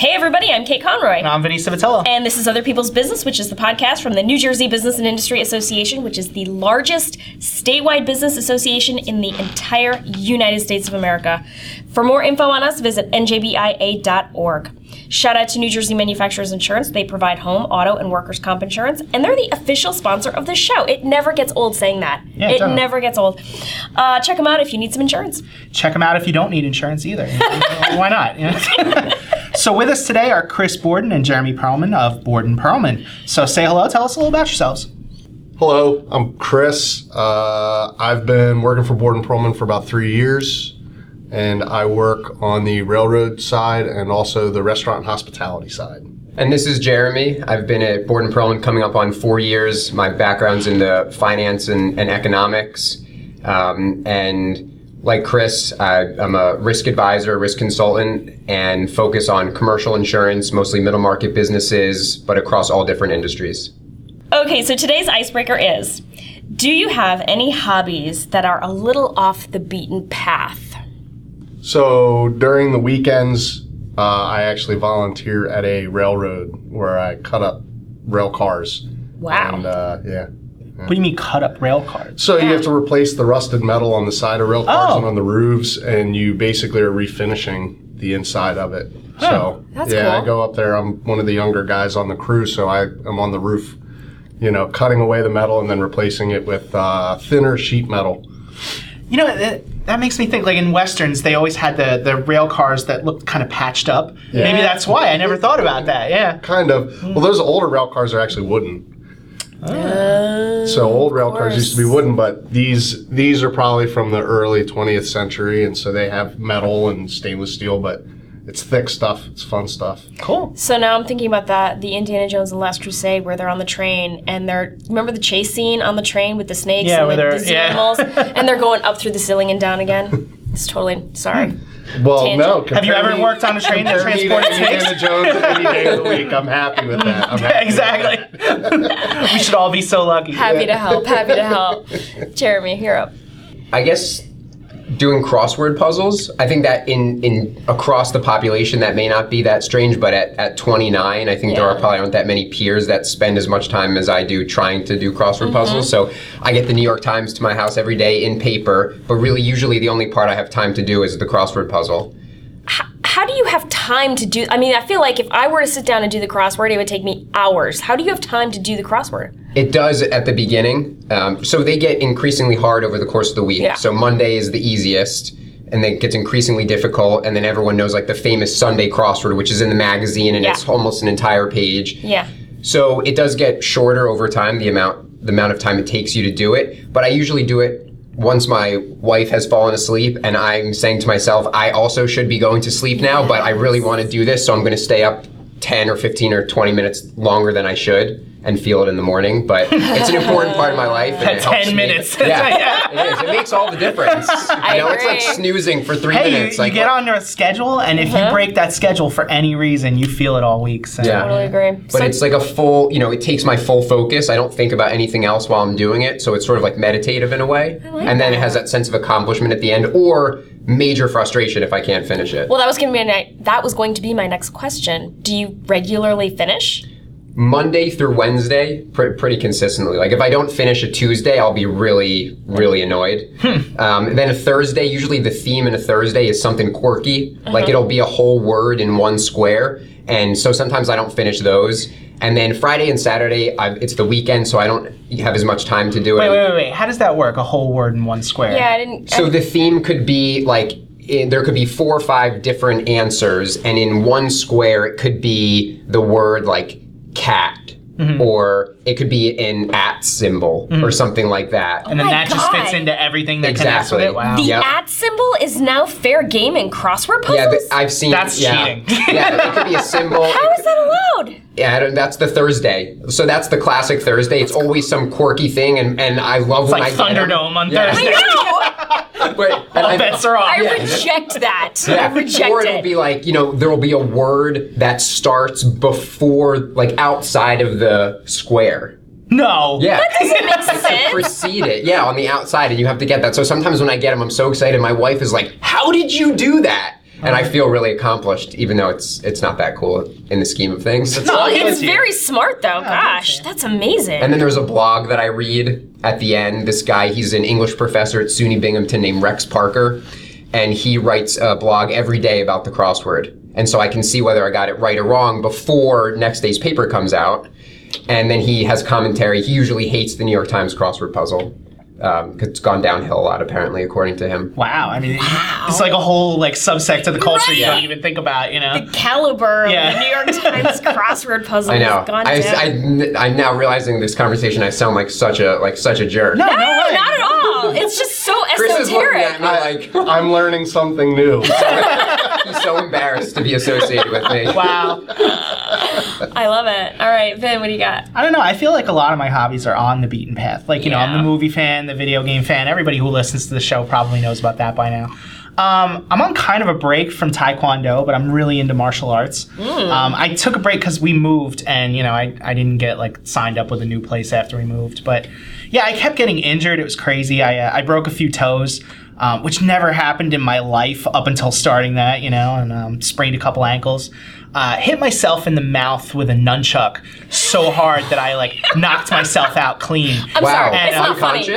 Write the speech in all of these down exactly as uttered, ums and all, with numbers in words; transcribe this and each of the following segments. Hey everybody, I'm Kate Conroy. And I'm Vinny Civitello. And this is Other People's Business, which is the podcast from the New Jersey Business and Industry Association, which is the largest statewide business association in the entire United States of America. For more info on us, visit N J B I A dot org. Shout out to New Jersey Manufacturers Insurance. They provide home, auto, and workers' comp insurance, and they're the official sponsor of this show. It never gets old saying that. Yeah, it totally. never gets old. Uh, check them out if you need some insurance. Check them out if you don't need insurance either. Why not? you know? So with us today are Chris Borden and Jeremy Perlman of Borden Perlman. So say hello. Tell us a little about yourselves. Hello. I'm Chris. Uh, I've been working for Borden Perlman for about three years. And I work on the railroad side and also the restaurant and hospitality side. And this is Jeremy. I've been at Borden Perlman coming up on four years. My background's in the finance and, and economics. Um, and like Chris, I, I'm a risk advisor, risk consultant, and focus on commercial insurance, mostly middle market businesses, but across all different industries. Okay, so today's icebreaker is, do you have any hobbies that are a little off the beaten path? So during the weekends, uh, I actually volunteer at a railroad where I cut up rail cars. Wow. And, uh, yeah, yeah. What do you mean cut up rail cars? So yeah. You have to replace the rusted metal on the side of rail cars oh. and on the roofs, and you basically are refinishing the inside of it. Huh. So That's yeah, cool. I go up there. I'm one of the younger guys on the crew, so I, I'm on the roof, you know, cutting away the metal and then replacing it with uh, thinner sheet metal. You know, it, that makes me think, like in Westerns, they always had the, the rail cars that looked kind of patched up. Yeah. Maybe that's why. I never thought about that, yeah. Kind of. Mm. Well, those older rail cars are actually wooden. Oh, so old rail cars used to be wooden, but these these are probably from the early twentieth century, and so they have metal and stainless steel, but it's thick stuff. It's fun stuff. Cool. So now I'm thinking about that, the Indiana Jones and the Last Crusade, where they're on the train, and they're, remember the chase scene on the train with the snakes yeah, and the, the yeah. animals? And they're going up through the ceiling and down again. It's totally, sorry. Well, Tangent. no. Have you ever worked on a train that transports snakes? Indiana Jones any day of the week. I'm happy with that. I'm happy exactly. With that. We should all be so lucky. Happy yeah. to help. Happy to help. Jeremy, you're up. I guess... doing crossword puzzles. I think that in, in across the population that may not be that strange, but at, at twenty-nine, I think yeah. there are probably aren't that many peers that spend as much time as I do trying to do crossword mm-hmm. puzzles. So I get the New York Times to my house every day in paper, but really usually the only part I have time to do is the crossword puzzle. How, how do you have time to do, I mean, I feel like if I were to sit down and do the crossword, it would take me hours. How do you have time to do the crossword? It does at the beginning. Um, so they get increasingly hard over the course of the week. Yeah. So Monday is the easiest, and then it gets increasingly difficult, and then everyone knows like the famous Sunday crossword, which is in the magazine, and yeah. it's almost an entire page. Yeah. So it does get shorter over time, the amount, the amount of time it takes you to do it. But I usually do it once my wife has fallen asleep, and I'm saying to myself, I also should be going to sleep now, yes. but I really want to do this, so I'm going to stay up ten or fifteen or twenty minutes longer than I should and feel it in the morning, but it's an important part of my life. And it helps ten me. minutes. Yeah, yeah, it is. It makes all the difference. I you know, agree. It's like snoozing for three hey, minutes. You, like, you get on your schedule, and if mm-hmm. you break that schedule for any reason, you feel it all week. So. Yeah. I totally agree. But so, it's like a full, you know, it takes my full focus. I don't think about anything else while I'm doing it, so it's sort of like meditative in a way. I like and then that. It has that sense of accomplishment at the end, or major frustration if I can't finish it. Well, that was going to be my, that was going to be my next question. Do you regularly finish? Monday through Wednesday, pr- pretty consistently. Like if I don't finish a Tuesday, I'll be really, really annoyed. Hmm. Um, and then a Thursday, usually the theme in a Thursday is something quirky. Uh-huh. Like it'll be a whole word in one square. And so sometimes I don't finish those. And then Friday and Saturday, I've, it's the weekend, so I don't have as much time to do it. Wait, wait, wait, wait. How does that work, a whole word in one square? Yeah, I didn't... So I... the theme could be like, it, there could be four or five different answers. And in one square, it could be the word like... cat, mm-hmm. or it could be an at symbol mm-hmm. or something like that. And then oh that God. just fits into everything that exactly. connects with it. Wow. The yep. at symbol is now fair game in crossword puzzles? Yeah, the, I've seen... That's yeah, cheating. Yeah, it could be a symbol. How is that allowed? Yeah, I don't, that's the Thursday. So that's the classic Thursday. It's always some quirky thing, and, and I love it's when like I Thunderdome get it. on yeah. Thursday. I know! But, and All I, bets are off. I yeah. reject that. Yeah. I reject or it. Or it'll be like, you know, there will be a word that starts before, like outside of the square. No. Yeah. That doesn't make sense. To precede it. Yeah, on the outside, and you have to get that. So sometimes when I get them, I'm so excited. My wife is like, how did you do that? And I feel really accomplished, even though it's it's not that cool in the scheme of things. It's no, it's very smart, though. Yeah, Gosh, that's amazing. And then there's a blog that I read at the end. This guy, he's an English professor at SUNY Binghamton named Rex Parker, and he writes a blog every day about the crossword. And so I can see whether I got it right or wrong before next day's paper comes out. And then he has commentary. He usually hates the New York Times crossword puzzle. Um, it's gone downhill a lot, apparently, according to him. Wow. I mean, wow. It's like a whole like subsect of the culture right. You don't even think about, you know? The caliber yeah. of the New York Times crossword puzzle has gone I, down. I, I'm now realizing this conversation, I sound like such a like such a jerk. No, no, no way. Not at all. It's just so esoteric. Chris like, I'm learning something new. He's so embarrassed to be associated with me. Wow. I love it. All right, Vin, what do you got? I don't know. I feel like a lot of my hobbies are on the beaten path. Like, you yeah. know, I'm the movie fan, the video game fan. Everybody who listens to the show probably knows about that by now. Um, I'm on kind of a break from Taekwondo, but I'm really into martial arts. Mm. Um, I took a break because we moved and, you know, I, I didn't get, like, signed up with a new place after we moved. But, yeah, I kept getting injured. It was crazy. I, uh, I broke a few toes. Um, which never happened in my life up until starting that, you know, and um, sprained a couple ankles. Uh, hit myself in the mouth with a nunchuck so hard that I, like, knocked myself out clean. I'm wow. sorry, and, it's um, not funny,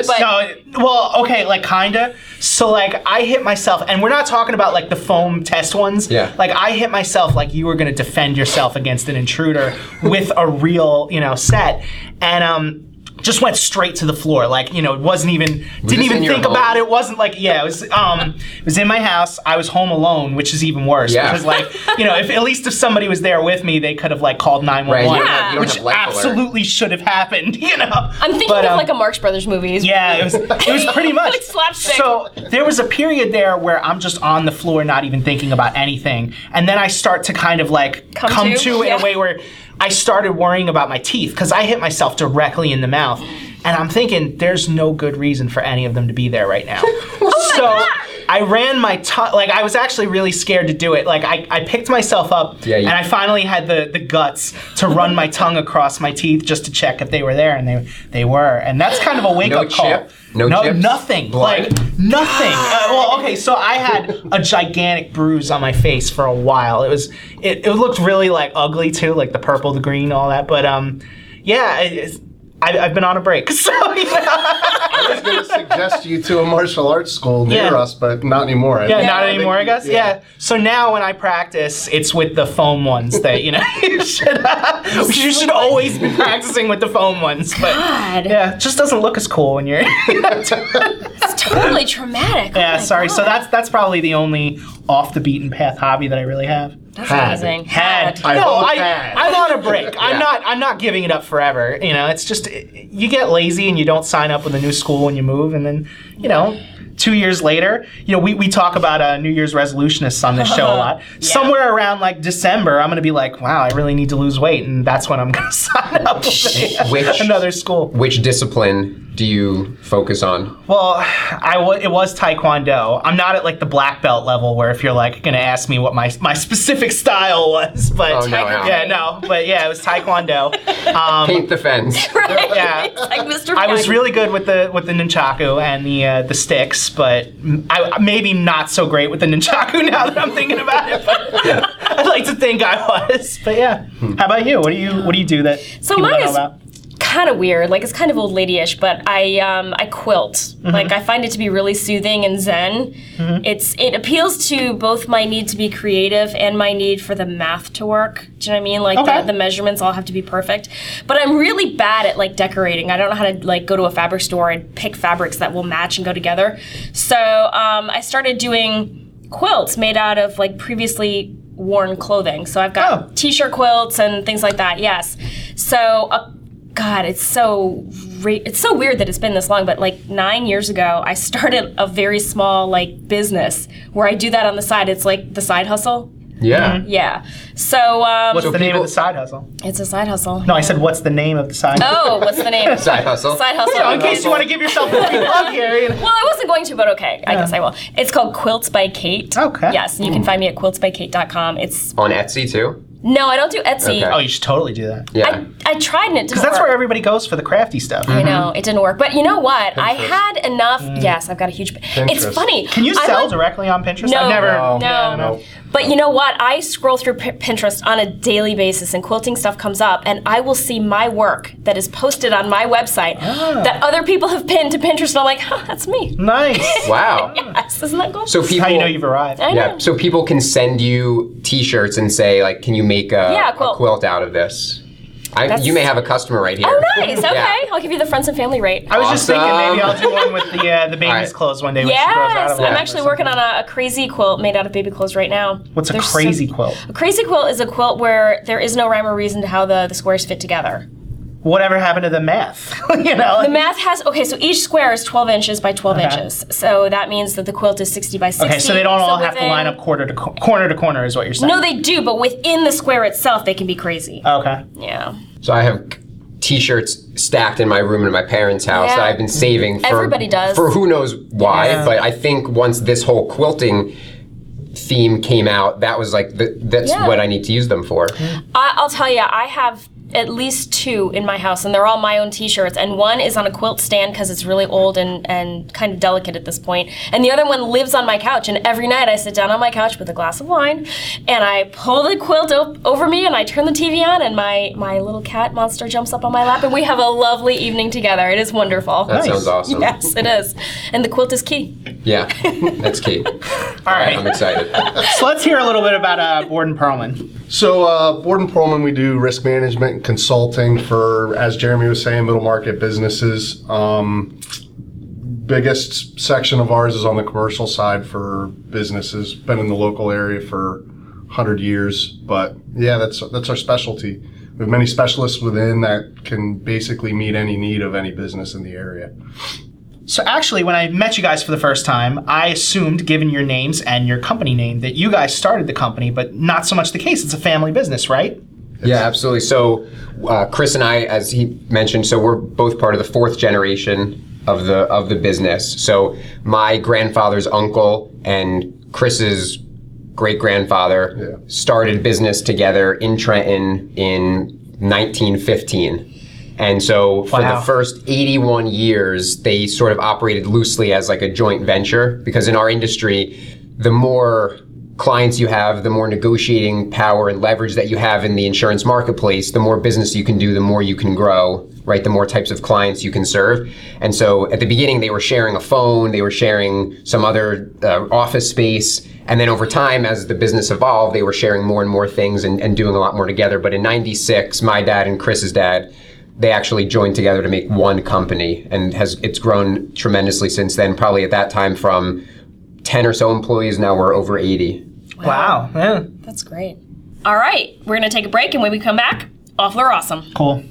but... No, well, okay, like, kinda. So, like, I hit myself, and we're not talking about, like, the foam test ones. Yeah. Like, I hit myself like you were gonna defend yourself against an intruder with a real, you know, set. And, um... just went straight to the floor, like, you know, it wasn't even, was didn't even think about it, wasn't like, yeah, it was um, it was in my house, I was home alone, which is even worse, yeah. because like, you know, if at least if somebody was there with me, they could have like called nine one one, right, yeah. which absolutely alert. Should have happened, you know. I'm thinking but, um, of like a Marx Brothers movie. Yeah, it was, it was pretty much. Like slapstick. So there was a period there where I'm just on the floor not even thinking about anything, and then I start to kind of like come, come to, to in yeah. a way where I started worrying about my teeth because I hit myself directly in the mouth. And I'm thinking, there's no good reason for any of them to be there right now. Oh so I ran my tongue, like I was actually really scared to do it. Like I, I picked myself up yeah, and I finally had the, the guts to run my tongue across my teeth just to check if they were there. And they they were. And that's kind of a wake no up chip. call. No, no chips? Nothing. Blood? Like nothing. Uh, well, okay, so I had a gigantic bruise on my face for a while. It was, it, it looked really like ugly too, like the purple, the green, all that. But um, yeah, it, it's, I, I've been on a break, so you know. I was going to suggest you to a martial arts school near yeah. us, but not anymore. I yeah, think. not anymore, I guess. Yeah. yeah. So now when I practice, it's with the foam ones that you know you should uh, you should always be practicing with the foam ones. But God. Yeah, it just doesn't look as cool when you're. It's totally traumatic. Yeah, oh sorry. God. So that's that's probably the only off the beaten path hobby that I really have. That's had. amazing. Had. had. No, I, had. I'm on a break. yeah. I'm not I'm not giving it up forever. You know, it's just, you get lazy and you don't sign up with a new school when you move. And then, you know, two years later, you know, we, we talk about uh, New Year's resolutions on this show a lot. yeah. Somewhere around, like, December, I'm going to be like, wow, I really need to lose weight. And that's when I'm going to sign up with which, another school. Which discipline do you focus on? Well, I w- it was Taekwondo. I'm not at, like, the black belt level where if you're, like, going to ask me what my my specific style was. But oh, no, no. Yeah, no. But, yeah, it was Taekwondo. Um, Paint the fence. Right? Yeah. It's like Mister I was really good with the with the nunchaku and the uh, the sticks. But I, maybe not so great with the nunchaku now that I'm thinking about it. But yeah. I'd like to think I was. But yeah, hmm. How about you? What do you What do you do that? So mine is kind of weird. Like it's kind of old lady-ish. But I um, I quilt. Mm-hmm. Like I find it to be really soothing and zen. Mm-hmm. It's it appeals to both my need to be creative and my need for the math to work. Do you know what I mean? Like okay. the, the measurements all have to be perfect. But I'm really bad at like decorating. I don't know how to like go to a fabric store and pick fabrics that will match and go together. So um, I started doing quilts made out of like previously worn clothing. So I've got oh. t-shirt quilts and things like that. Yes. So uh, God, it's so re- it's so weird that it's been this long. But like nine years ago, I started a very small like business where I do that on the side. It's like the side hustle. Yeah. Mm-hmm. Yeah. So, um, what's so the people, name of the side hustle? It's a side hustle. No, yeah. I said, what's the name of the side hustle? Oh, what's the name? Side hustle. Side hustle. Yeah, in case hustle. You want to give yourself a free plug here. You know? Well, I wasn't going to, but okay. I yeah. guess I will. It's called Quilts by Kate. Okay. Yes. You mm. can find me at quilts by kate dot com. It's on Etsy, too. No, I don't do Etsy. Okay. Oh, you should totally do that. Yeah. I, I tried and it didn't work. Because that's where everybody goes for the crafty stuff. Mm-hmm. I know, it didn't work. But you know what? Pinterest. I had enough. Mm. Yes, I've got a huge. Pinterest. It's funny. Can you sell like, directly on Pinterest? No, I've never. No. no. no. But you know what? I scroll through P- Pinterest on a daily basis and quilting stuff comes up and I will see my work that is posted on my website oh. that other people have pinned to Pinterest and I'm like, huh, that's me. Nice. Wow. Yes, isn't that cool? So people, that's how you know you've arrived. I know. Yeah, so people can send you t-shirts and say, like, can you make a, yeah, a, quilt. a quilt out of this? I, you may have a customer right here. Oh, nice. Okay. Yeah. I'll give you the friends and family rate. I was awesome. just thinking maybe I'll do one with the uh, the baby's right. clothes one day. Yes. She grows out of I'm actually working on a, a crazy quilt made out of baby clothes right now. What's There's a crazy some, quilt? A crazy quilt is a quilt where there is no rhyme or reason to how the, the squares fit together. Whatever happened to the math? you know, the math has okay. So each square is twelve inches by twelve okay. inches. So that means that the quilt is sixty by sixty. Okay, so they don't so all within, have to line up quarter to co- corner to corner, is what you're saying. No, they do, but within the square itself, they can be crazy. Okay. Yeah. So I have t-shirts stacked in my room in my parents' house yeah. that I've been saving. For, Everybody does. For who knows why, yeah. but I think once this whole quilting theme came out, that was like the, that's yeah. what I need to use them for. I, I'll tell you, I have. At least two in my house, and they're all my own t-shirts. And one is on a quilt stand because it's really old and, and kind of delicate at this point. And the other one lives on my couch. And every night I sit down on my couch with a glass of wine, and I pull the quilt op- over me, and I turn the T V on, and my, my little cat monster jumps up on my lap, and we have a lovely evening together. It is wonderful. That nice. sounds awesome. Yes, it is. And the quilt is key. Yeah, that's key. all, all right. right. I'm excited. So let's hear a little bit about uh, Borden Perlman. So uh, Borden Perlman, we do risk management and consulting for, as Jeremy was saying, middle market businesses. Um, biggest section of ours is on the commercial side for businesses. Been in the local area for one hundred years, but yeah, that's that's our specialty. We have many specialists within that can basically meet any need of any business in the area. So actually, when I met you guys for the first time, I assumed, given your names and your company name, that you guys started the company, but not so much the case. It's a family business, right? It's yeah, absolutely. So uh, Chris and I, as he mentioned, so we're both part of the fourth generation of the of the business. So my grandfather's uncle and Chris's great-grandfather yeah. started business together in Trenton in nineteen fifteen. And so for wow. the first eighty-one years, they sort of operated loosely as like a joint venture, because in our industry, the more clients you have, the more negotiating power and leverage that you have in the insurance marketplace, the more business you can do, the more you can grow, right? The more types of clients you can serve. And so at the beginning, they were sharing a phone, they were sharing some other uh, office space. And then over time, as the business evolved, they were sharing more and more things and, and doing a lot more together. But in ninety-six, my dad and Chris's dad, they actually joined together to make one company, and has it's grown tremendously since then. Probably at that time from ten or so employees, now we're over eighty. Wow, wow. Yeah. That's great. All right, we're gonna take a break, and when we come back, awful or awesome. Cool.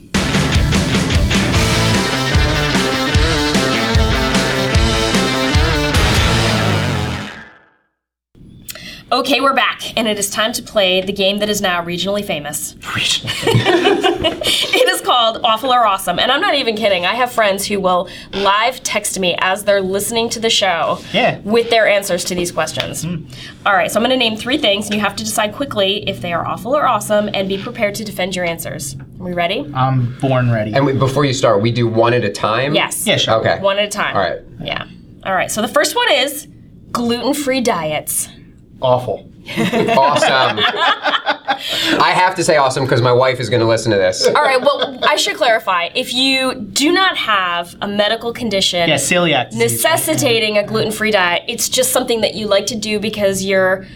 Okay, we're back, and it is time to play the game that is now regionally famous. It is called Awful or Awesome, and I'm not even kidding. I have friends who will live text me as they're listening to the show yeah. with their answers to these questions. Mm. All right, so I'm going to name three things, and you have to decide quickly if they are awful or awesome, and be prepared to defend your answers. Are we ready? I'm born ready. And we, before you start, we do one at a time? Yes. Yeah, sure. Okay. One at a time. All right. Yeah. All right, so the first one is gluten-free diets. Awful. Awesome. I have to say awesome because my wife is going to listen to this. All right, well, I should clarify. If you do not have a medical condition yeah, celiac disease, necessitating a gluten-free diet, it's just something that you like to do because you're,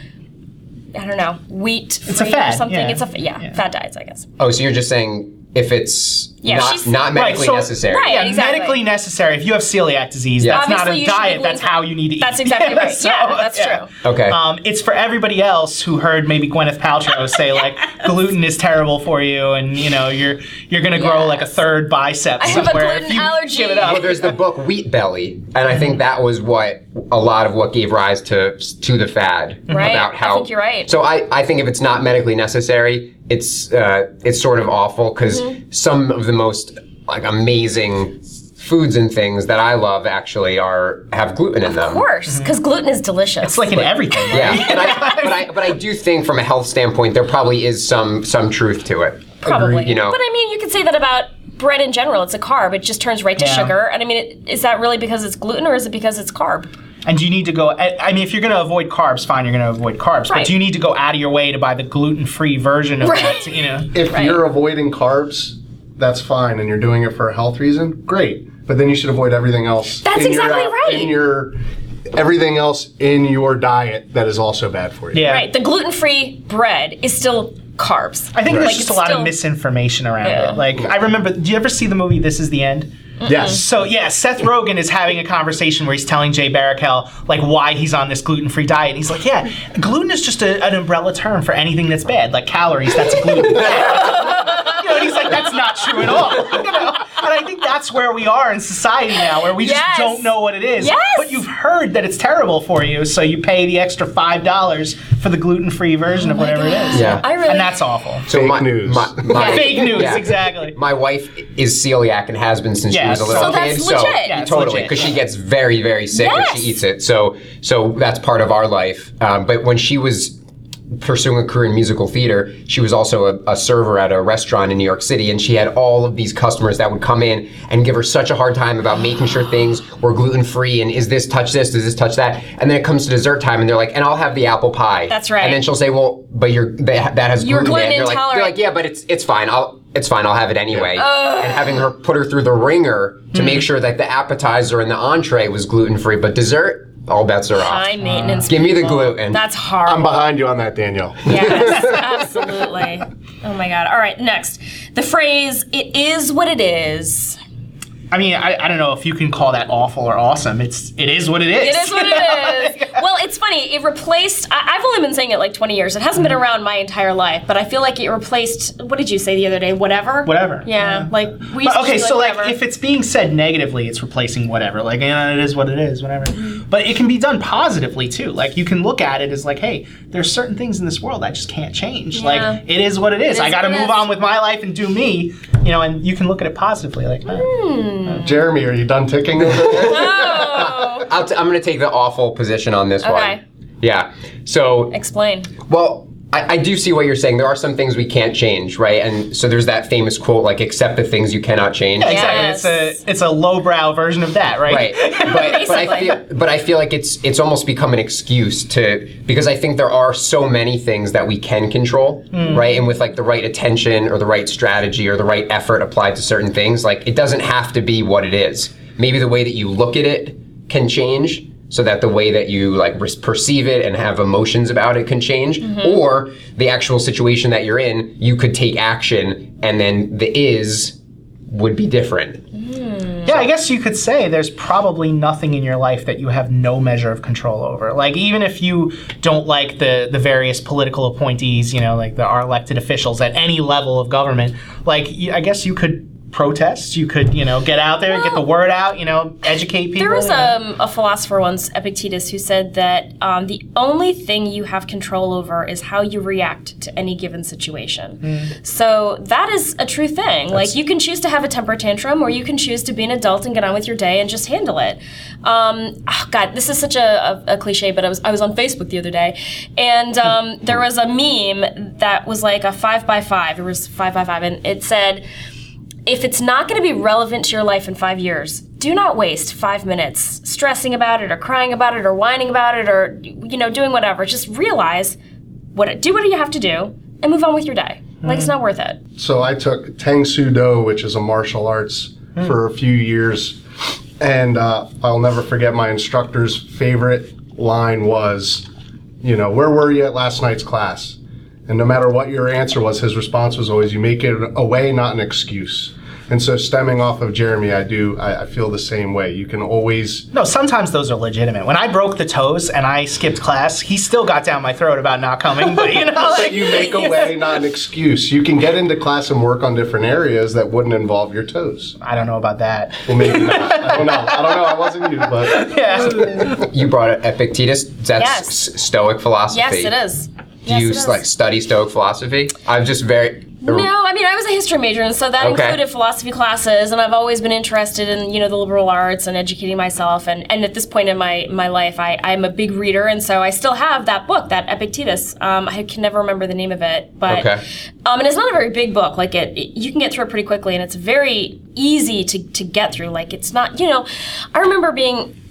I don't know, wheat-free or something. Yeah. It's a fat. Yeah, yeah, fat diets, I guess. Oh, so you're just saying if it's yeah, not, not medically right, so, necessary. Right, yeah, exactly. Medically necessary. If you have celiac disease, yeah. that's obviously not a diet. That's how you need to eat. That's exactly right. so, yeah, that's yeah. true. Okay. Um, it's for everybody else who heard maybe Gwyneth Paltrow say like gluten is terrible for you, and you know you're you're gonna grow yes. like a third bicep I somewhere. I have a gluten allergy. Give it up. Well, there's the book Wheat Belly, and I think that was what a lot of what gave rise to to the fad right. about how. I think you're right. So I I think if it's not medically necessary, it's uh, it's sort of awful because mm-hmm. some of the most like amazing foods and things that I love actually are have gluten in them. Of course, because gluten is delicious. It's like in everything. Right? Yeah, and I, but I but I do think from a health standpoint there probably is some some truth to it. Probably, you know. But I mean, you could say that about bread in general. It's a carb. It just turns right to yeah. sugar. And I mean, it, is that really because it's gluten or is it because it's carb? And do you need to go, I mean, if you're going to avoid carbs, fine, you're going to avoid carbs. Right. But do you need to go out of your way to buy the gluten-free version of right. that, you know? If right. you're avoiding carbs, that's fine, and you're doing it for a health reason, great. But then you should avoid everything else. That's in exactly your, right. In your, everything else in your diet that is also bad for you. Yeah. Right. The gluten-free bread is still carbs. I think right. there's like just a lot still, of misinformation around yeah. it. Like, I remember, do you ever see the movie This Is the End? Mm-mm. Yes. So, yeah, Seth Rogen is having a conversation where he's telling Jay Baruchel, like, why he's on this gluten-free diet. And he's like, yeah, gluten is just a, an umbrella term for anything that's bad. Like, calories, that's gluten. You know, and he's like, that's not true at all. You know? And I think that's where we are in society now, where we yes. just don't know what it is. Yes. But you've heard that it's terrible for you, so you pay the extra five dollars for the gluten-free version oh of whatever God. It is. Yeah. I really and that's awful. So Fake my, news. My, my, Fake news, yeah. exactly. My wife is celiac and has been since yeah. she was a little so kid. That's legit. So yeah, totally, because she gets very, very sick yes. when she eats it. So, so that's part of our life. Um, but when she was pursuing a career in musical theater, she was also a, a server at a restaurant in New York City, and she had all of these customers that would come in and give her such a hard time about making sure things were gluten-free, and is this touch this, does this touch that? And then it comes to dessert time, and they're like, and I'll have the apple pie. That's right. And then she'll say, well, but you're that, that has you're gluten in it. They're like, they're like, yeah, but it's it's fine. I'll It's fine, I'll have it anyway. Uh, and having her put her through the ringer to mm. make sure that the appetizer and the entree was gluten-free, but dessert, all bets are off. High maintenance uh, give me the gluten. That's horrible. I'm behind you on that, Danielle. Yes, absolutely. Oh my God. All right, next. The phrase, it is what it is. I mean, I, I don't know if you can call that awful or awesome. It's it is what it is. It is what it is. Well, it's funny. It replaced. I, I've only been saying it like twenty years. It hasn't been around my entire life, but I feel like it replaced. What did you say the other day? Whatever. Whatever. Yeah. yeah. Like we. Used but, okay, to like so whatever. Like if it's being said negatively, it's replacing whatever. Like you know, it is what it is. Whatever. But it can be done positively too. Like you can look at it as like, hey, there's certain things in this world I just can't change. Yeah. Like it is what it is. It is I got to move is. on with my life and do me. You know, and you can look at it positively. Like. Mm. Uh, Jeremy, are you done ticking? No. I'll t- I'm going to take the awful position on this okay. one. Yeah. So explain. Well, I, I do see what you're saying. There are some things we can't change, right? And so there's that famous quote, like, accept the things you cannot change. Yeah, exactly. Yes. It's a it's a lowbrow version of that, right? Right. But, but I feel but I feel like it's it's almost become an excuse to because I think there are so many things that we can control, mm. right? And with like the right attention or the right strategy or the right effort applied to certain things, like it doesn't have to be what it is. Maybe the way that you look at it can change. So that the way that you like perceive it and have emotions about it can change, mm-hmm. or the actual situation that you're in, you could take action, and then the is would be different. Mm. Yeah, so. I guess you could say there's probably nothing in your life that you have no measure of control over. Like even if you don't like the the various political appointees, you know, like the our elected officials at any level of government, like I guess you could. Protests. You could, you know, get out there, well, get the word out, you know, educate people. There was um, a philosopher once, Epictetus, who said that um, the only thing you have control over is how you react to any given situation. Mm. So that is a true thing. That's, like, you can choose to have a temper tantrum, or you can choose to be an adult and get on with your day and just handle it. Um, oh God, this is such a, a, a cliche, but I was I was on Facebook the other day, and um, there was a meme that was like a five by five. It was five by five, and it said, if it's not going to be relevant to your life in five years, do not waste five minutes stressing about it or crying about it or whining about it or, you know, doing whatever. Just realize, what do what you have to do and move on with your day. Mm. Like, it's not worth it. So I took Tang Soo Do, which is a martial arts, mm. for a few years. And uh, I'll never forget my instructor's favorite line was, you know, where were you at last night's class? And no matter what your answer was, his response was always, you make it a way, not an excuse. And so stemming off of Jeremy, I do, I, I feel the same way. You can always... No, sometimes those are legitimate. When I broke the toes and I skipped class, he still got down my throat about not coming, but you know... Like, you make a way, not an excuse. You can get into class and work on different areas that wouldn't involve your toes. I don't know about that. Well, maybe not. I don't know. I don't know. I wasn't you, but... Yeah. You brought up Epictetus. That's yes. Stoic philosophy. Yes, it is. Do yes, you like study Stoic philosophy? I'm just very Or? No, I mean, I was a history major, and so that okay. included philosophy classes, and I've always been interested in, you know, the liberal arts and educating myself, and, and at this point in my, my life, I, I'm a big reader, and so I still have that book, that Epictetus. Um, I can never remember the name of it, but, okay. um, and it's not a very big book, like it, it, you can get through it pretty quickly, and it's very easy to, to get through, like it's not, you know, I remember being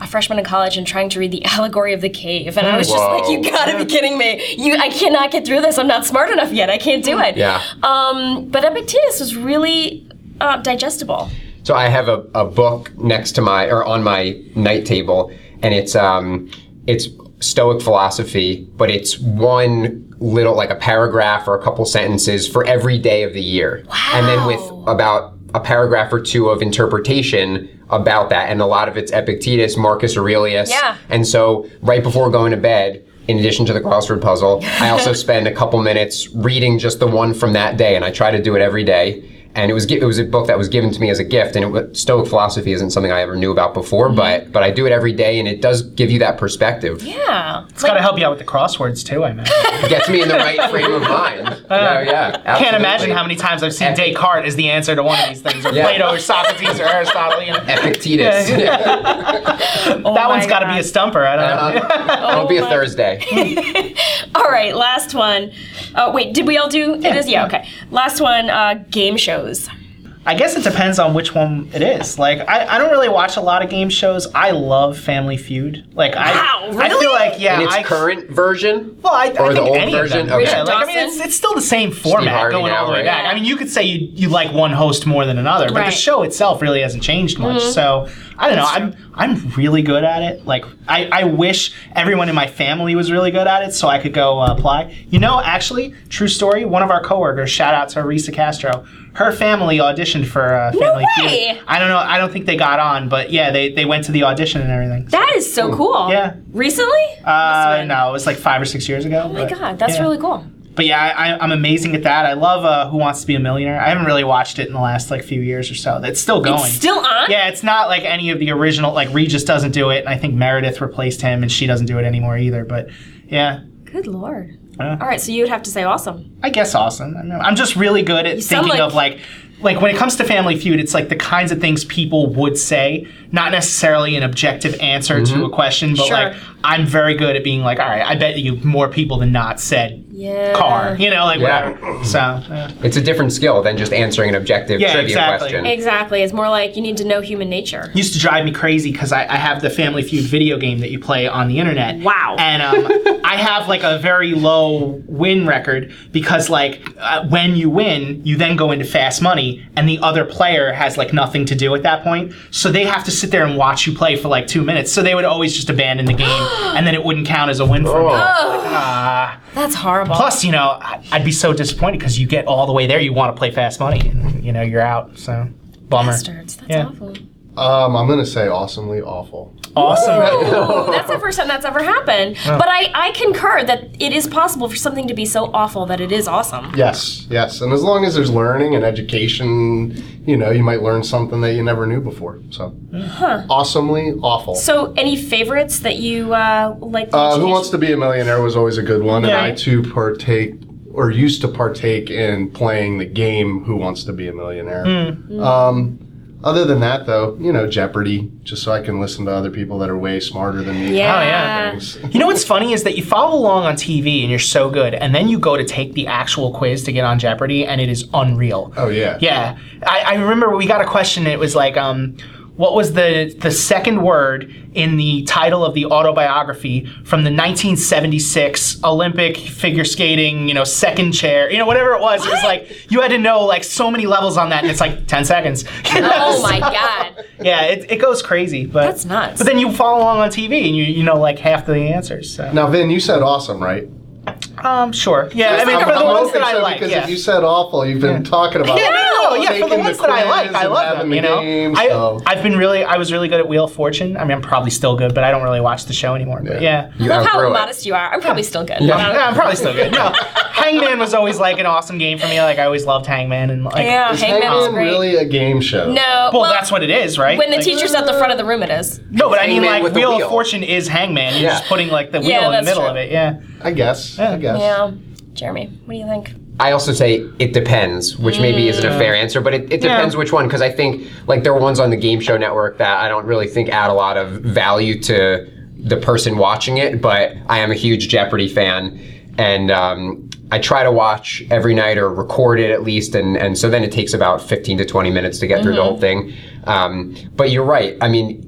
a freshman in college and trying to read The Allegory of the Cave, and I was Whoa. just like, you gotta be kidding me. You, I cannot get through this. I'm not smart enough yet. I can't do it. Yeah. Um, but Epictetus was really uh, digestible. So I have a, a book next to my, or on my night table, and it's um, it's Stoic philosophy, but it's one little, like a paragraph or a couple sentences for every day of the year. Wow. And then with about a paragraph or two of interpretation about that, and a lot of it's Epictetus, Marcus Aurelius. Yeah. And so right before going to bed, in addition to the crossword puzzle, I also spend a couple minutes reading just the one from that day, and I try to do it every day. And it was it was a book that was given to me as a gift, and it, Stoic philosophy isn't something I ever knew about before, mm-hmm. but but I do it every day, and it does give you that perspective. Yeah. It's like, got to help you out with the crosswords, too, I imagine. It gets me in the right frame of mind. Uh, yeah, yeah. Absolutely. Can't imagine how many times I've seen Epic. Descartes as the answer to one of these things, or yeah. Plato, or Socrates, or Aristotle. You know? Epictetus. Yeah. Yeah. Oh, that one's got to be a stumper. I don't uh, know. Oh, it'll be a Thursday. All right, last one. Oh, wait, did we all do yeah. it? Is? Yeah, okay. Last one, uh, game show. I guess it depends on which one it is. Like, I, I don't really watch a lot of game shows. I love Family Feud. Like, I, wow, really? I feel like, yeah. In its I, current version? Well, I, or I think the old any version? Of them. Okay. Yeah, like, I mean, it's, it's still the same format going all the way back. I mean, you could say you, you like one host more than another, but right. the show itself really hasn't changed much. Mm-hmm. So, I don't know. I'm I'm really good at it. Like, I, I wish everyone in my family was really good at it so I could go uh, apply. You know, actually, true story, one of our coworkers, shout out to Arisa Castro, her family auditioned for uh, Family Feud. No way! I don't know. I don't think they got on, but yeah, they, they went to the audition and everything. So. That is so cool. Yeah. Recently? Uh, no, it was like five or six years ago. Oh my but, God, that's yeah. really cool. But yeah, I, I'm amazing at that. I love uh, Who Wants to Be a Millionaire. I haven't really watched it in the last like few years or so. It's still going. It's still on? Yeah, it's not like any of the original. Like Regis doesn't do it, and I think Meredith replaced him, and she doesn't do it anymore either. But yeah. Good Lord. Uh, All right, so you would have to say awesome. I guess awesome. I know. I'm just really good at you thinking like- of like. Like, when it comes to Family Feud, it's like the kinds of things people would say, not necessarily an objective answer mm-hmm. to a question, but sure. like, I'm very good at being like, all right, I bet you more people than not said yeah. car, you know, like yeah. whatever. So, yeah. It's a different skill than just answering an objective yeah, trivia exactly. question. Exactly. It's more like you need to know human nature. It used to drive me crazy because I, I have the Family Feud video game that you play on the internet. Wow. And um, I have like a very low win record because like uh, when you win, you then go into fast money. And the other player has like nothing to do at that point, so they have to sit there and watch you play for like two minutes. So they would always just abandon the game, and then it wouldn't count as a win for me. Uh, That's horrible. Plus, you know, I'd be so disappointed because you get all the way there, you want to play fast money, and you know you're out. So bummer. Bastards. That's yeah. awful. Um, I'm gonna say awesomely awful. Awesome. Ooh, that's the first time that's ever happened. Oh. But I, I concur that it is possible for something to be so awful that it is awesome. Yes, yes. And as long as there's learning and education, you know, you might learn something that you never knew before. So, huh. awesomely awful. So, any favorites that you uh, like? Uh, Who Wants to Be a Millionaire was always a good one, okay. and I too partake. Or used to partake in playing the game Who Wants to Be a Millionaire. Mm. Um, Other than that, though, you know, Jeopardy, just so I can listen to other people that are way smarter than me. Yeah. Oh, yeah. Things. You know what's funny is that you follow along on T V and you're so good, and then you go to take the actual quiz to get on Jeopardy, and it is unreal. Oh, yeah. Yeah. I, I remember we got a question, and it was like, um, what was the, the second word in the title of the autobiography from the nineteen seventy-six Olympic figure skating, you know, second chair, you know, whatever it was. What? It was like, you had to know like so many levels on that, and it's like ten seconds. You know? Oh my God. Yeah, it, it goes crazy. But that's nuts. But then you follow along on T V and you you know like half the answers. So. Now, Vin, you said awesome, right? Um, sure. Yeah, I mean, I'm, for the I'm ones that I so like. Because yeah. if you said awful, you've been yeah. talking about. Yeah, no, yeah, for the ones the that I like, I love them. You know, game, I, so. I've been really, I was really good at Wheel of Fortune. I mean, I'm probably still good, but I don't really watch the show anymore. But yeah, yeah. Look how modest it. You are. I'm probably still good. Yeah, yeah. yeah I'm probably still good. No, Hangman was always like an awesome game for me. Like I always loved Hangman, and like yeah, is Hangman, Hangman was great. Really a game show? No, well, well that's what it is, right? When the like, teacher's at the front of the room, it is. No, but I mean, like Wheel of Fortune is Hangman. You're just putting like the wheel in the middle of it. Yeah, I guess. I guess. Yeah. Jeremy, what do you think? I also say it depends, which mm. maybe isn't a fair answer, but it, it depends yeah. which one, because I think like there are ones on the Game Show Network that I don't really think add a lot of value to the person watching it, but I am a huge Jeopardy fan, and um, I try to watch every night or record it at least, and, and so then it takes about fifteen to twenty minutes to get mm-hmm. through the whole thing. Um, but you're right. I mean,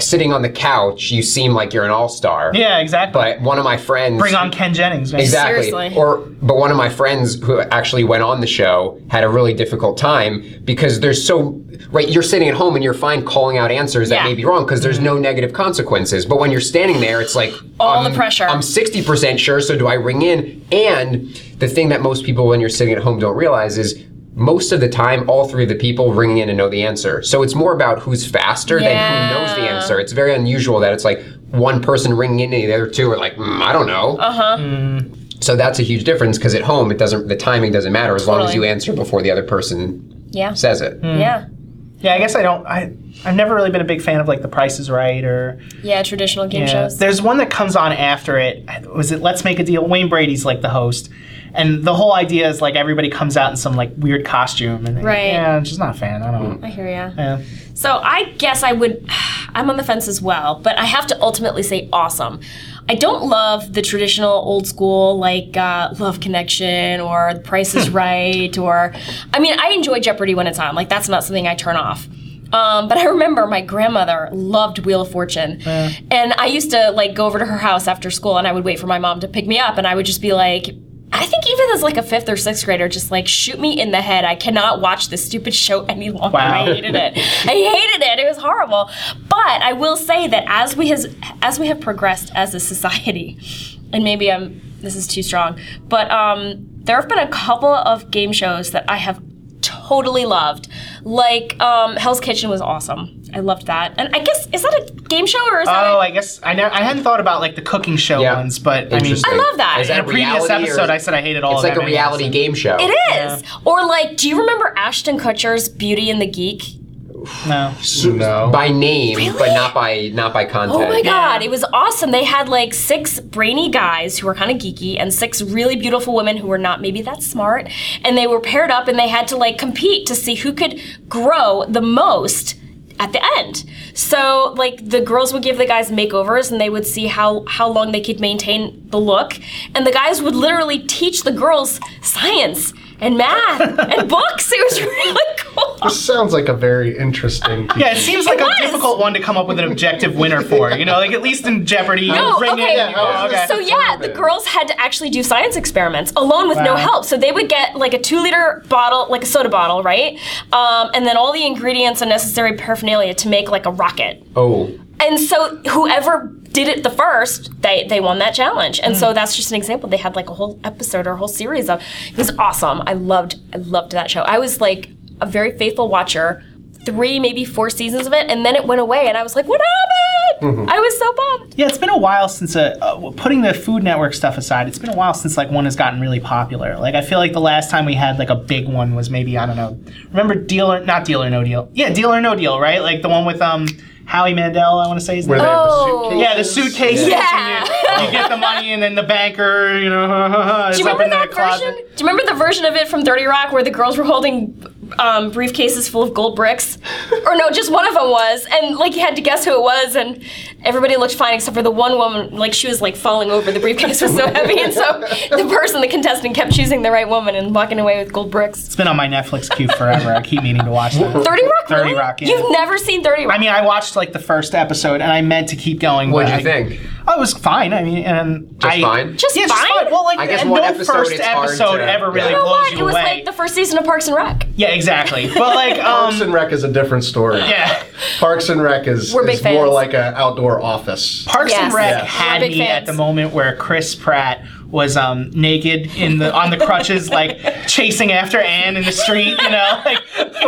sitting on the couch, you seem like you're an all-star. Yeah, exactly. But one of my friends... Bring on Ken Jennings, man. Exactly. Seriously. Or, but one of my friends who actually went on the show had a really difficult time because there's so... Right, you're sitting at home and you're fine calling out answers that yeah. may be wrong because there's no negative consequences. But when you're standing there, it's like... All I'm, the pressure. I'm sixty percent sure, so do I ring in? And the thing that most people when you're sitting at home don't realize is... Most of the time, all three of the people ring in and know the answer. So it's more about who's faster yeah. than who knows the answer. It's very unusual that it's like one person ringing in and the other two are like, mm, I don't know. Uh-huh. Mm. So that's a huge difference because at home, it doesn't. The timing doesn't matter as totally. long as you answer before the other person yeah. says it. Mm. Yeah. Yeah, I guess I don't... I, I've never really been a big fan of like The Price is Right or... Yeah, traditional game yeah. shows. There's one that comes on after it. Was it Let's Make a Deal? Wayne Brady's like the host. And the whole idea is like everybody comes out in some like weird costume. And right. Yeah, I'm just not a fan. I don't I hear ya. Yeah. So I guess I would... I'm on the fence as well, but I have to ultimately say awesome. I don't love the traditional old school like uh, Love Connection or The Price is Right or... I mean, I enjoy Jeopardy when it's on. Like that's not something I turn off. Um, but I remember my grandmother loved Wheel of Fortune. Yeah. And I used to like go over to her house after school and I would wait for my mom to pick me up and I would just be like... I think even as like a fifth or sixth grader, just like shoot me in the head. I cannot watch this stupid show any longer. Wow. I hated it. I hated it. It was horrible. But I will say that as we has as we have progressed as a society, and maybe I'm this is too strong, but um, there have been a couple of game shows that I have totally loved. Like um, Hell's Kitchen was awesome. I loved that. And I guess, is that a game show or is that Oh, a... I guess, I never, I hadn't thought about like the cooking show yeah. ones, but I mean. I love that. Is that in a, a previous episode, I said I hated all of that. It's like a reality game show. It is. Yeah. Or like, do you remember Ashton Kutcher's Beauty and the Geek? No. No. By name, really? But not by not by content. Oh my God, yeah. It was awesome. They had like six brainy guys who were kind of geeky and six really beautiful women who were not maybe that smart. And they were paired up and they had to like compete to see who could grow the most at the end. So like the girls would give the guys makeovers and they would see how, how long they could maintain the look. And the guys would literally teach the girls science and math and books. It was really cool. This sounds like a very interesting piece. Yeah, it seems like it a was. difficult one to come up with an objective winner for. You know, like at least in Jeopardy, no, you ring okay. it. Yeah, oh, okay. So yeah, the girls had to actually do science experiments alone with wow. no help. So they would get like a two-liter bottle, like a soda bottle, right? Um, and then all the ingredients and necessary paraphernalia to make like a rocket. Oh. And so whoever did it the first, they, they won that challenge. And mm. so that's just an example. They had like a whole episode or a whole series of, it was awesome. I loved, I loved that show. I was like a very faithful watcher, three, maybe four seasons of it. And then it went away and I was like, what happened? Mm-hmm. I was so bummed. Yeah, it's been a while since, a, uh, putting the Food Network stuff aside, it's been a while since like one has gotten really popular. Like I feel like the last time we had like a big one was maybe, I don't know, remember Deal or, not Deal or No Deal. Yeah, Deal or No Deal, right? Like the one with, um. Howie Mandel, I want to say his name. Oh. The yeah, the suitcase. Yeah. yeah. You, you get the money and then the banker, you know. Do you remember that version? Closet. Do you remember the version of it from thirty rock where the girls were holding um, briefcases full of gold bricks? Or no, just one of them was. And like you had to guess who it was and everybody looked fine except for the one woman. Like she was like falling over. The briefcase was so heavy. And so the person, the contestant, kept choosing the right woman and walking away with gold bricks. It's been on my Netflix queue forever. I keep meaning to watch that. thirty rock? thirty rock, yeah. You've never seen thirty rock? I mean, I watched like the first episode and I meant to keep going. What did you I, think? Oh, it was fine. I mean, and just I, fine. Just, yeah, fine? just fine. Well, like I guess one no episode, first it's episode to, ever really yeah. blows you, know you away. It was like the first season of Parks and Rec. Yeah, exactly. But like um, Parks and Rec is a different story. Yeah, Parks and Rec is, is more like an outdoor office. Parks yes. and Rec yeah. had me fans. At the moment where Chris Pratt was um, naked in the on the crutches, like chasing after Anne in the street. You know, like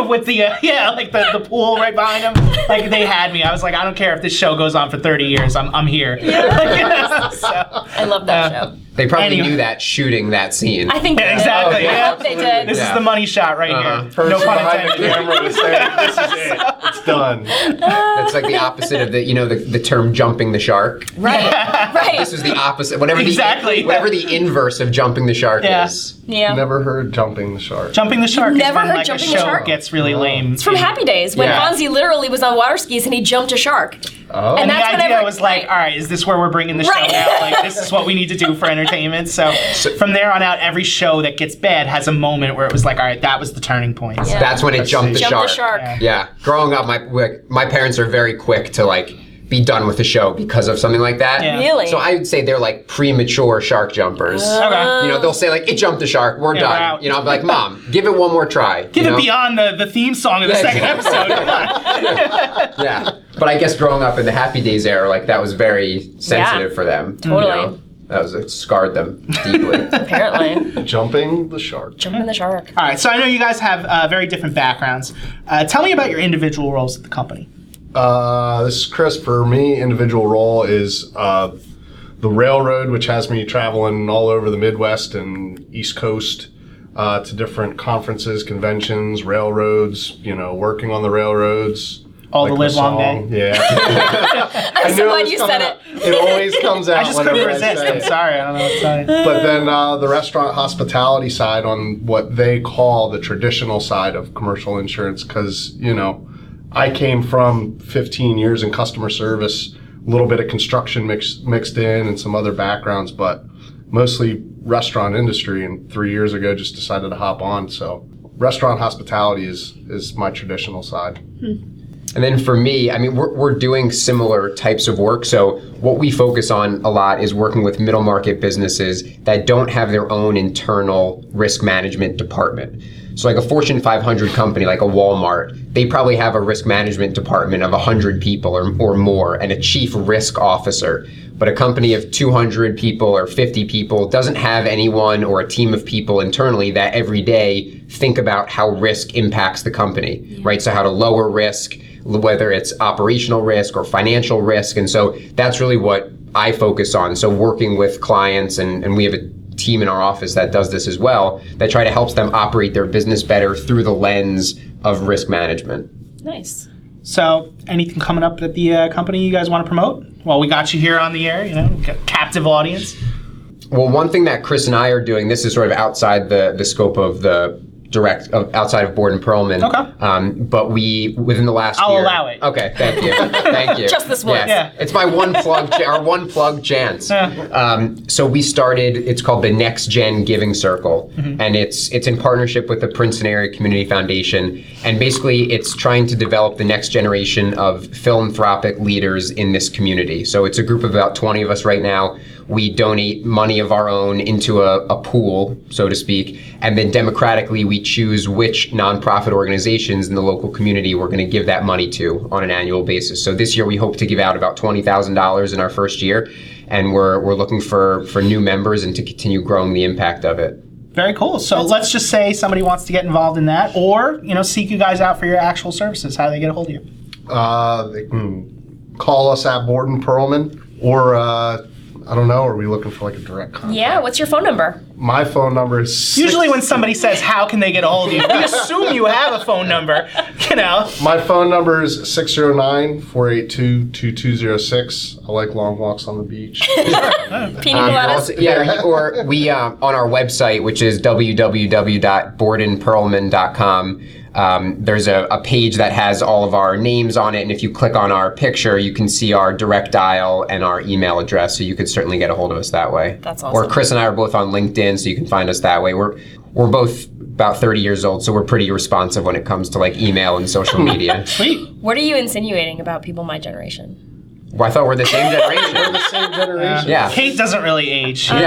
with the uh, yeah, like the, the pool right behind him. Like they had me. I was like, I don't care if this show goes on for thirty years. I'm I'm here. Yeah. So, I love that uh, show. They probably anyway. knew that shooting that scene. I think they exactly. Did. Oh, yeah. I hope they did. This yeah. is the money shot right uh-huh. here. Person no pun behind intended. The camera was saying, this is it. It's done. That's like the opposite of the you know the, the term jumping the shark. Right. Right. This is the opposite. Whatever exactly. the whatever the inverse of jumping the shark yeah. is. Yeah. Never heard jumping the shark. Jumping the shark. You've never is when, heard like, jumping the shark. Gets really no. lame. It's from Happy Days when yeah. Fonzie literally was on water skis and he jumped a shark. Oh. And, and that's the idea was like, all right, is this where we're bringing the right. show out? Like, this is what we need to do for entertainment. So, so from there on out, every show that gets bad has a moment where it was like, all right, that was the turning point. Yeah. That's when it jumped the jumped shark. The shark. Yeah. yeah. Growing up, my my parents are very quick to like be done with the show because of something like that. Yeah. Really? So I would say they're like premature shark jumpers. Uh, okay. You know, they'll say like, it jumped the shark, we're yeah, done. We're you know, I'm like, Mom, give it one more try. Give you know? It beyond the, the theme song of the yeah, second episode. Come on. Yeah. But I guess growing up in the Happy Days era, like that was very sensitive yeah, for them. Totally. You know? That was it scarred them deeply. Apparently. Jumping the shark. Jumping the shark. All right. So I know you guys have uh, very different backgrounds. Uh, tell me about your individual roles at the company. Uh, this is Chris. For me, individual role is uh, the railroad, which has me traveling all over the Midwest and East Coast uh, to different conferences, conventions, railroads, you know, working on the railroads. All like the live the long day. Yeah. I'm I so glad you said out. It. It always comes out. I just couldn't resist. I'm sorry. I don't know what to say. But then uh, the restaurant hospitality side on what they call the traditional side of commercial insurance, because, you know, I came from fifteen years in customer service, a little bit of construction mix, mixed in and some other backgrounds, but mostly restaurant industry. And three years ago, just decided to hop on. So restaurant hospitality is, is my traditional side. Hmm. And then for me, I mean, we're, we're doing similar types of work. So what we focus on a lot is working with middle market businesses that don't have their own internal risk management department. So like a Fortune five hundred company, like a Walmart, they probably have a risk management department of one hundred people or, or more and a chief risk officer. But a company of two hundred people or fifty people doesn't have anyone or a team of people internally that every day think about how risk impacts the company, yeah. right? So how to lower risk, whether it's operational risk or financial risk. And so that's really what I focus on. So working with clients, and, and we have a team in our office that does this as well, that try to help them operate their business better through the lens of risk management. Nice. So anything coming up at the uh, company you guys want to promote? Well, we got you here on the air, you know, captive audience. Well, one thing that Chris and I are doing, this is sort of outside the, the scope of the direct uh, outside of Borden Perlman. Okay. Um, but we, within the last I'll year. I'll allow it. Okay, thank you. Thank you. Just this one. Yes. Yeah. It's my one plug, our one plug chance. Yeah. Um, so we started, it's called the Next Gen Giving Circle. Mm-hmm. And it's it's in partnership with the Princeton Area Community Foundation. And basically it's trying to develop the next generation of philanthropic leaders in this community. So it's a group of about twenty of us right now. We donate money of our own into a, a pool, so to speak, and then democratically we choose which nonprofit organizations in the local community we're going to give that money to on an annual basis. So this year we hope to give out about twenty thousand dollars in our first year, and we're we're looking for, for new members and to continue growing the impact of it. Very cool. So let's just say somebody wants to get involved in that, or you know, seek you guys out for your actual services. How do they get a hold of you? Uh, they can call us at Borden Perlman, or uh, I don't know, are we looking for like a direct contact? Yeah, what's your phone number? My phone number is six- Usually when somebody says, how can they get a hold of you? We assume you have a phone number, you know. My phone number is six oh nine, four eight two, two two oh six. I like long walks on the beach. Pina coladas? Um, yeah, or we, uh, on our website, which is w w w dot borden perlman dot com, Um, there's a, a page that has all of our names on it, and if you click on our picture, you can see our direct dial and our email address, so you could certainly get a hold of us that way. That's awesome. Or Chris and I are both on LinkedIn, so you can find us that way. We're we're both about thirty years old, so we're pretty responsive when it comes to like email and social media. Sweet. What are you insinuating about people my generation? Well, I thought we're the same generation. We're the same generation. Yeah. Kate doesn't really age. Uh, yeah.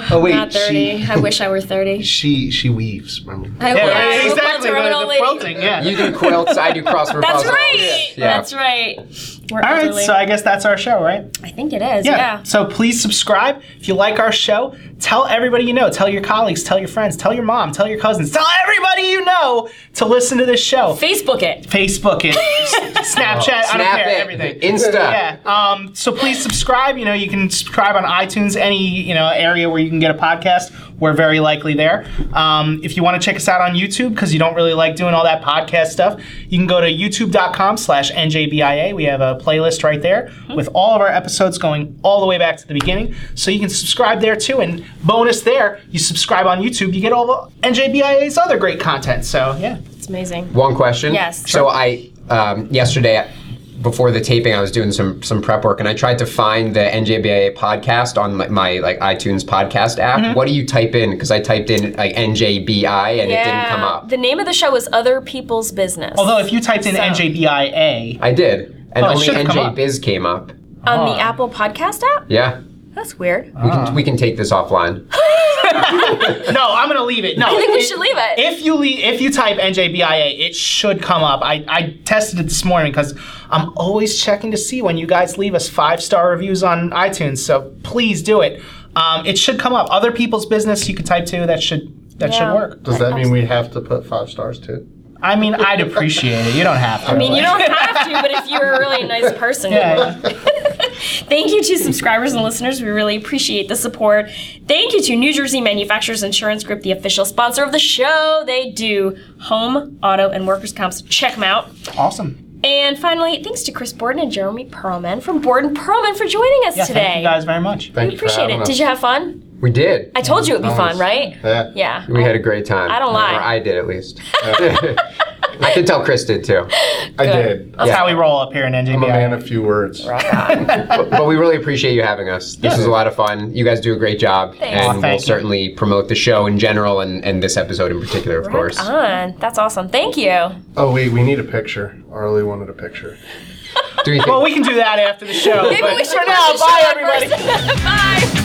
Just, yeah. Oh wait, not thirty. She, I wish I were thirty. She she weaves. Remember? I yeah, yeah, exactly. The, the quilting. Yeah. You do quilts. I do crossword puzzles. That's right. Yeah. That's right. We're All right, elderly. So I guess that's our show, right? I think it is, yeah. yeah. So please subscribe. If you like our show, tell everybody you know. Tell your colleagues, tell your friends, tell your mom, tell your cousins, tell everybody you know to listen to this show. Facebook it. Facebook it. Snapchat. Oh, I don't care. It. Everything. Insta. Yeah. Um, so please subscribe. You know, you can subscribe on iTunes, any you know area where you can get a podcast. We're very likely there. Um, if you want to check us out on YouTube, because you don't really like doing all that podcast stuff, you can go to youtube dot com slash N J B I A. We have a playlist right there mm-hmm. with all of our episodes going all the way back to the beginning. So you can subscribe there too. And bonus there, you subscribe on YouTube, you get all the N J B I A's other great content. So yeah. It's amazing. One question. Yes. So I, um, yesterday, before the taping, I was doing some some prep work, and I tried to find the N J B I A podcast on my, my like iTunes podcast app. Mm-hmm. What do you type in? Because I typed in like N J B I, and yeah. it didn't come up. The name of the show is Other People's Business. Although if you typed in so. N J B I A. I did. And oh, only N J Biz came up. On oh. the Apple podcast app? Yeah. That's weird. Oh. We can we can take this offline. No, I'm gonna leave it. No, I think we it, should leave it. If you leave, if you type N J B I A, it should come up. I, I tested it this morning because I'm always checking to see when you guys leave us five star reviews on iTunes. So please do it. Um, it should come up. Other People's Business you can type too. That should that yeah. should work. Does that mean we have to put five stars too? I mean, I'd appreciate it. You don't have to. I mean, like. You don't have to, but if you're a really nice person. Yeah, yeah. Thank you to subscribers and listeners. We really appreciate the support. Thank you to New Jersey Manufacturers Insurance Group, the official sponsor of the show. They do home, auto, and workers' comps. Check them out. Awesome. And finally, thanks to Chris Borden and Jeremy Perlman from Borden Perlman for joining us yeah, today. Thank you guys very much. Thank we appreciate it. Us. Did you have fun? We did. I told you it'd be nice. Fun, right? Yeah. yeah. We I, had a great time. I don't lie. Or I did, at least. I could tell Chris did, too. Good. I did. That's yeah. how we roll up here in N J B I. I'm a man of few words. but, but we really appreciate you having us. This yeah. was a lot of fun. You guys do a great job. Thanks. And oh, we'll you. certainly promote the show in general and, and this episode in particular, of right course. on. That's awesome. Thank you. Oh, wait. We need a picture. Arlie wanted a picture. Do you think? Well, we can do that after the show. Maybe we should for now, bye, everybody. Bye.